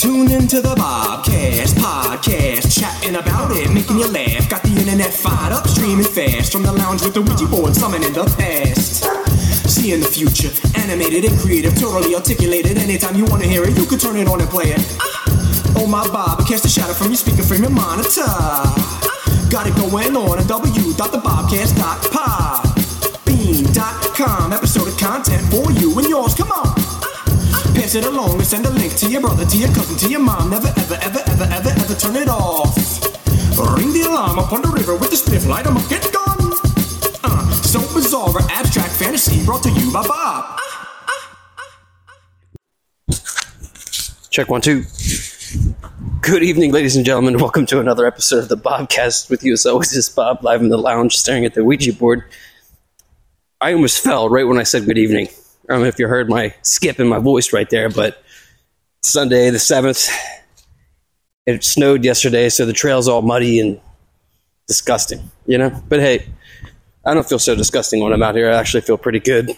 Tune into the Bobcast podcast, chatting about it, making you laugh. Got the internet fired up, streaming fast. From the lounge with the Ouija board, summoning the past. Seeing the future, animated and creative, totally articulated. Anytime you want to hear it, you can turn it on and play it. Oh my Bobcast, a shout out from your speaker, frame your monitor. Got it going on at www.thebobcast.podbean.com. Episode of content for you and yours, come on. Pass it along and send a link to your brother, to your cousin, to your mom. Never, ever, ever, ever, ever, ever turn it off. Ring the alarm up on the river with the sniff light, I'ma get gone. So bizarre, or abstract fantasy brought to you by Bob. Check 1, 2. Good evening, ladies and gentlemen. Welcome to another episode of the Bobcast. With you, as always, is Bob, live in the lounge, staring at the Ouija board. I almost fell right when I said good evening. I don't know if you heard my skip in my voice right there, but Sunday the 7th, it snowed yesterday, so the trail's all muddy and disgusting, you know? But hey, I don't feel so disgusting when I'm out here. I actually feel pretty good.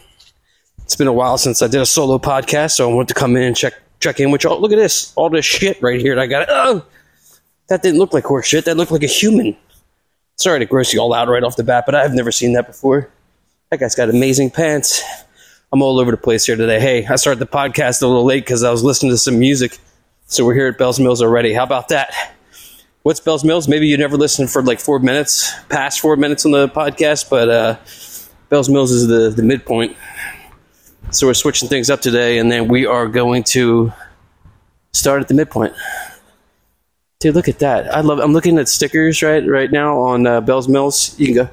It's been a while since I did a solo podcast, so I wanted to come in and check in with y'all. Look at this. All this shit right here. I got it. Oh, that didn't look like horse shit. That looked like a human. Sorry to gross you all out right off the bat, but I've never seen that before. That guy's got amazing pants. I'm all over the place here today. Hey, I started the podcast a little late because I was listening to some music. So we're here at Bells Mills already. How about that? What's Bells Mills? Maybe you never listened for like 4 minutes, past 4 minutes on the podcast, but Bells Mills is the midpoint. So we're switching things up today, and then we are going to start at the midpoint. Dude, look at that. I'm looking at stickers right now on Bells Mills. You can go.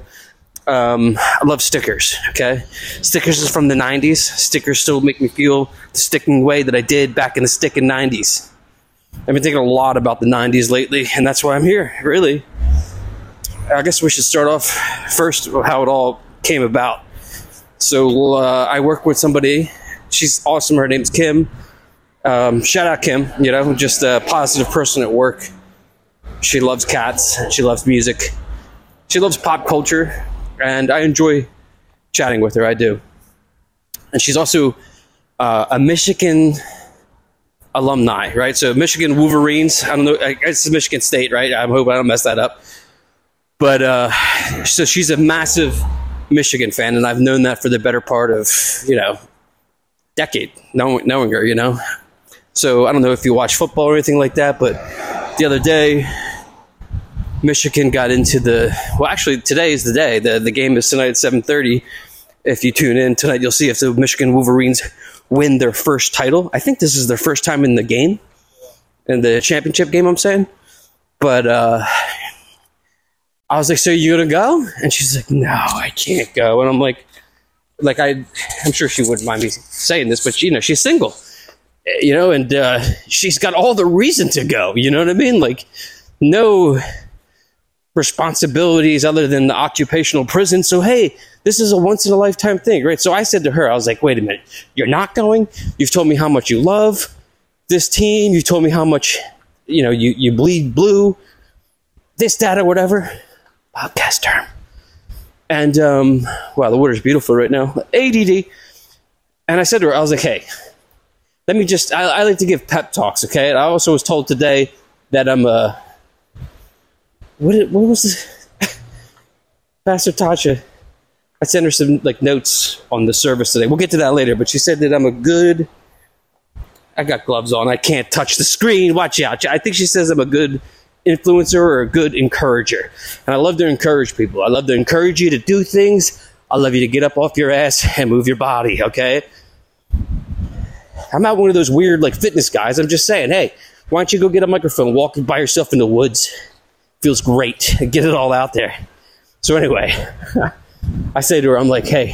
I love stickers, okay? Stickers is from the 90s. Stickers still make me feel the sticking way that I did back in the sticking 90s. I've been thinking a lot about the 90s lately, and that's why I'm here, really. I guess we should start off first how it all came about. So I work with somebody. She's awesome. Her name's Kim. Shout out Kim. You know, just a positive person at work. She loves cats. She loves music. She loves pop culture, and I enjoy chatting with her. I do. And she's also a Michigan alumni, right? So Michigan Wolverines. I don't know. It's Michigan State, right? I hope I don't mess that up. But so she's a massive Michigan fan, and I've known that for the better part of, you know, decade, knowing her, you know. So I don't know if you watch football or anything like that, but the other day, Michigan got into today is the day. The game is tonight at 7:30. If you tune in tonight, you'll see if the Michigan Wolverines win their first title. I think this is their first time in the game, in the championship game, I'm saying. But I was like, so you gonna go? And she's like, no, I can't go. And I'm like I'm sure she wouldn't mind me saying this, but she's single, you know, and she's got all the reason to go. You know what I mean? Like, no responsibilities other than the occupational prison. So, hey, this is a once in a lifetime thing, right? So I said to her, I was like, wait a minute, you're not going? You've told me how much you love this team. You told me how much, you know, you bleed blue, this, that, or whatever. Podcast term. And wow, the water's beautiful right now. ADD. And I said to her, I was like, hey, let me just, I like to give pep talks, okay? And I also was told today that I'm a, what was this? Pastor Tasha, I sent her some like notes on the service today. We'll get to that later, but she said that I'm a good, I got gloves on, I can't touch the screen, watch out. I think she says I'm a good influencer or a good encourager, and I love to encourage people. I love to encourage you to do things. I love you to get up off your ass and move your body, okay? I'm not one of those weird like fitness guys. I'm just saying, hey, why don't you go get a microphone, walk by yourself in the woods, feels great, get it all out there. So anyway, I say to her, I'm like, hey,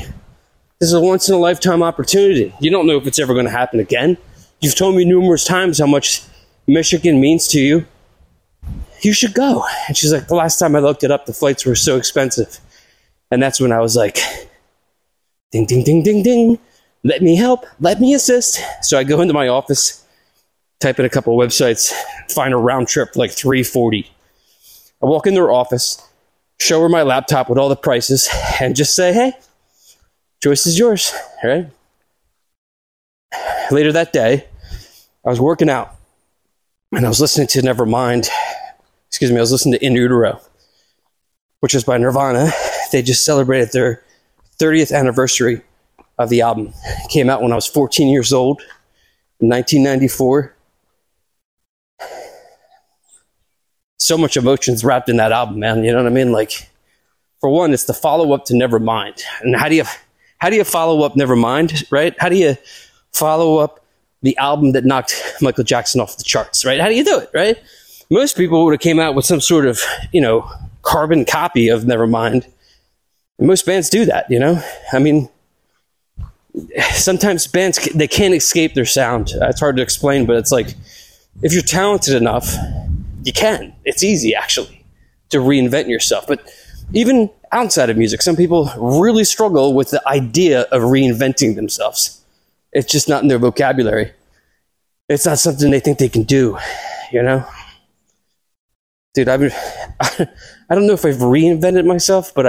this is a once in a lifetime opportunity. You don't know if it's ever going to happen again. You've told me numerous times how much Michigan means to you. You should go. And she's like, the last time I looked it up, the flights were so expensive. And that's when I was like, ding, ding, ding, ding, ding. Let me help. Let me assist. So I go into my office, type in a couple of websites, find a round trip for like $340. I walk into her office, show her my laptop with all the prices, and just say, hey, choice is yours. All right. Later that day, I was working out. and I was listening to Nevermind. Excuse me, I was listening to In Utero, which is by Nirvana. They just celebrated their 30th anniversary of the album. It came out when I was 14 years old in 1994. So much emotions wrapped in that album, man. You know what I mean? Like, for one, it's the follow-up to Nevermind. And how do you follow up Nevermind, right? How do you follow up the album that knocked Michael Jackson off the charts, right? How do you do it, right? Most people would have came out with some sort of, you know, carbon copy of Nevermind. And most bands do that, you know? I mean, sometimes bands, they can't escape their sound. It's hard to explain, but it's like, if you're talented enough, you can. It's easy, actually, to reinvent yourself. But even outside of music, some people really struggle with the idea of reinventing themselves. It's just not in their vocabulary. It's not something they think they can do, you know? Dude, I don't know if I've reinvented myself, but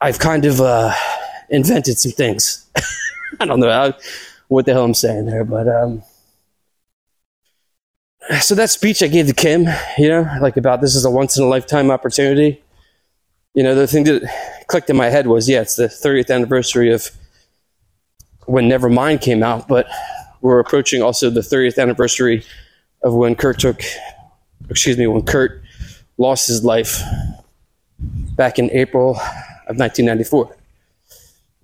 I've kind of invented some things. I don't know what the hell I'm saying there, but so that speech I gave to Kim, you know, like about this is a once-in-a-lifetime opportunity. You know, the thing that clicked in my head was, yeah, it's the 30th anniversary of when Nevermind came out, but we're approaching also the 30th anniversary of when Kurt lost his life back in April of 1994.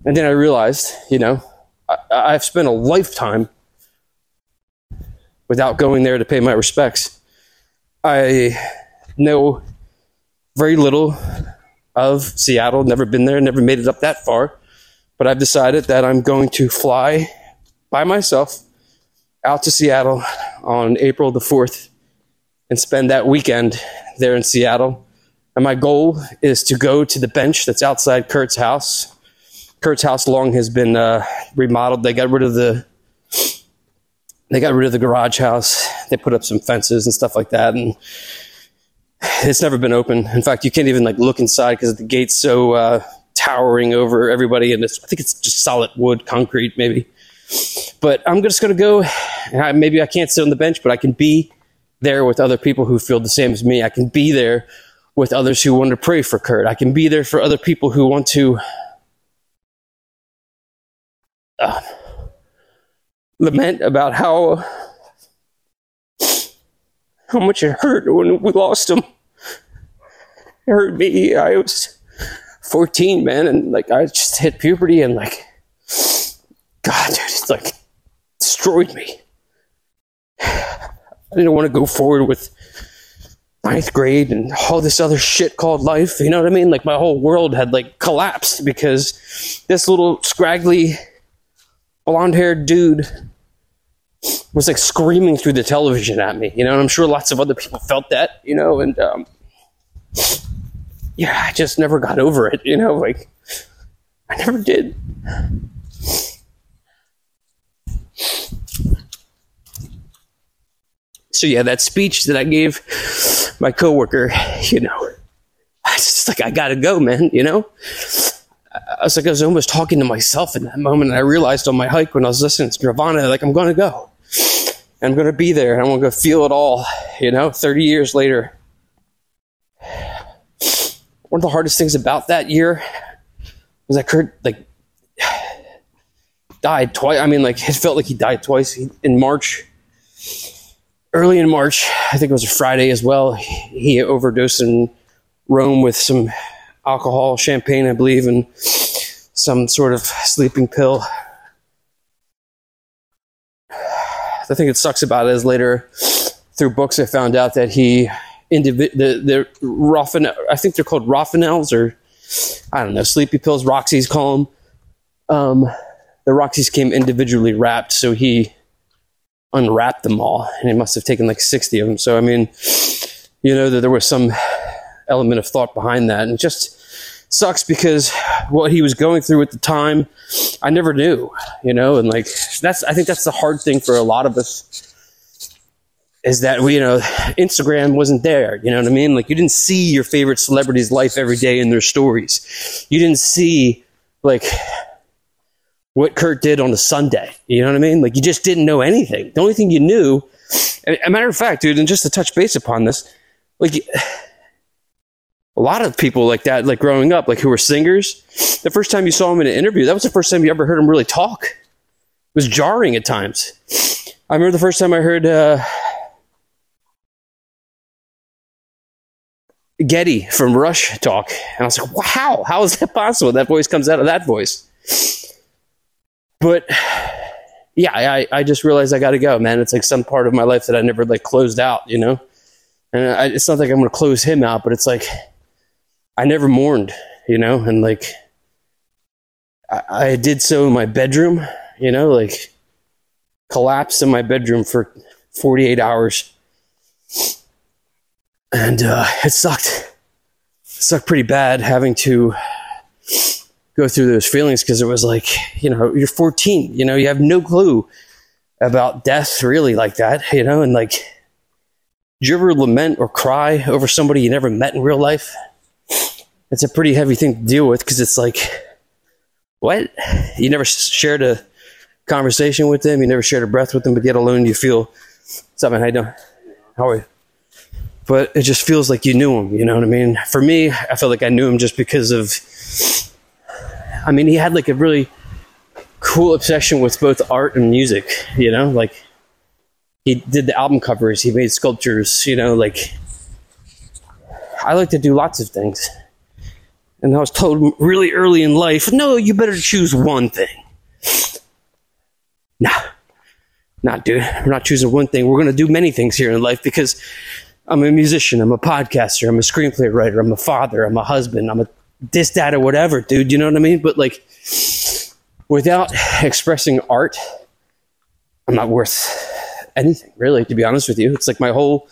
And then I realized, you know, I've spent a lifetime without going there to pay my respects. I know very little of Seattle, never been there, never made it up that far, but I've decided that I'm going to fly by myself out to Seattle on April the 4th and spend that weekend there in Seattle. And my goal is to go to the bench that's outside Kurt's house. Kurt's house long has been remodeled. They got rid of the garage house. They put up some fences and stuff like that, and it's never been open. In fact, you can't even like look inside because the gate's so towering over everybody, and I think it's just solid wood, concrete maybe. But I'm just going to go. Maybe I can't sit on the bench, but I can be there with other people who feel the same as me. I can be there with others who want to pray for Kurt. I can be there for other people who want to lament about how much it hurt when we lost him. It hurt me. I was 14, man, and like I just hit puberty, and like, God, dude, it's like destroyed me. I didn't want to go forward with 9th grade and all this other shit called life. You know what I mean? Like my whole world had like collapsed because this little scraggly blonde-haired dude was like screaming through the television at me. You know, and I'm sure lots of other people felt that, you know, and yeah, I just never got over it, you know, like I never did. So yeah, that speech that I gave my coworker, you know, I just like, I gotta go, man, you know? I was almost talking to myself in that moment, and I realized on my hike when I was listening to Nirvana, like, I'm gonna go. I'm gonna be there, and I'm gonna go feel it all, you know, 30 years later. One of the hardest things about that year was that Kurt, like, died twice. I mean, like, it felt like he died twice. In March. Early in March, I think it was a Friday as well, he overdosed in Rome with some alcohol, champagne, I believe, and some sort of sleeping pill. The thing that sucks about it is later, through books, I found out that the Rofenel, I think they're called Rofenels, or I don't know, sleepy pills, Roxy's call them. The Roxy's came individually wrapped, so he unwrapped them all, and it must have taken like 60 of them. So I mean, you know, that there was some element of thought behind that, and it just sucks because what he was going through at the time, I never knew, you know. And like I think that's the hard thing for a lot of us, is that we, you know, Instagram wasn't there, you know what I mean? Like you didn't see your favorite celebrity's life every day in their stories. You didn't see like what Kurt did on a Sunday. You know what I mean? Like you just didn't know anything. The only thing you knew A matter of fact, dude, and just to touch base upon this, like, a lot of people like that, like growing up, like who were singers, the first time you saw them in an interview, that was the first time you ever heard them really talk. It was jarring at times. I remember the first time I heard Geddy from Rush talk, and I was like, wow, how is that possible? That voice comes out of that voice. But yeah, I just realized I got to go, man. It's like some part of my life that I never like closed out, you know? And it's not like I'm going to close him out, but it's like I never mourned, you know? And like I did so in my bedroom, you know, like collapsed in my bedroom for 48 hours. And it sucked. It sucked pretty bad having to go through those feelings, because it was like, you know, you're 14, you know, you have no clue about death really like that, you know? And like, did you ever lament or cry over somebody you never met in real life? It's a pretty heavy thing to deal with, because it's like, what? You never shared a conversation with them, you never shared a breath with them, but yet alone you feel something. I don't, how are you? But it just feels like you knew him, you know what I mean? For me, I felt like I knew him just because of, I mean, he had like a really cool obsession with both art and music, you know? Like, he did the album covers, he made sculptures, you know, like, I like to do lots of things. And I was told really early in life, no, you better choose one thing. Nah, not dude, we're not choosing one thing. We're going to do many things here in life, because I'm a musician, I'm a podcaster, I'm a screenplay writer, I'm a father, I'm a husband, I'm a this, that, or whatever, dude, you know what I mean? But like, without expressing art, I'm not worth anything, really, to be honest with you. It's like my whole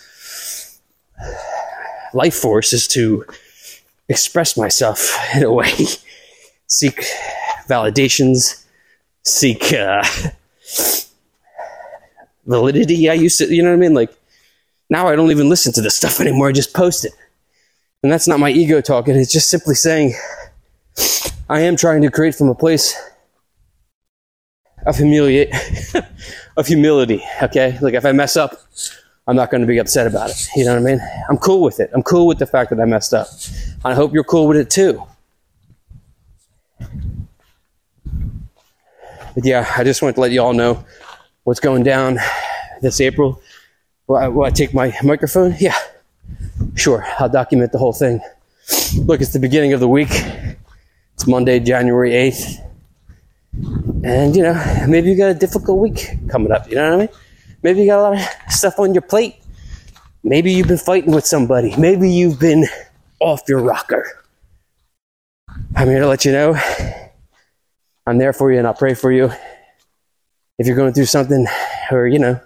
life force is to express myself in a way, seek validations, seek validity. I used to, you know what I mean? Like, now I don't even listen to this stuff anymore, I just post it. And that's not my ego talking. It's just simply saying, I am trying to create from a place of humility, okay? Like, if I mess up, I'm not going to be upset about it. You know what I mean? I'm cool with it. I'm cool with the fact that I messed up. I hope you're cool with it too. But yeah, I just wanted to let you all know what's going down this April. Will I take my microphone? Yeah. Sure, I'll document the whole thing. Look, it's the beginning of the week. It's Monday, January 8th. And, you know, maybe you got a difficult week coming up, you know what I mean? Maybe you got a lot of stuff on your plate. Maybe you've been fighting with somebody. Maybe you've been off your rocker. I'm here to let you know. I'm there for you and I'll pray for you. If you're going through something, or, you know,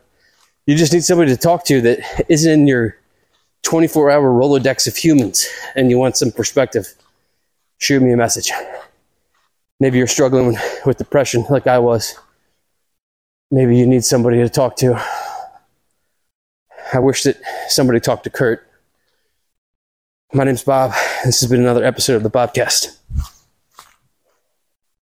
you just need somebody to talk to that isn't in your 24-hour Rolodex of humans, and you want some perspective, shoot me a message. Maybe you're struggling with depression like I was. Maybe you need somebody to talk to. I wish that somebody talked to Kurt. My name's Bob. This has been another episode of the Bobcast.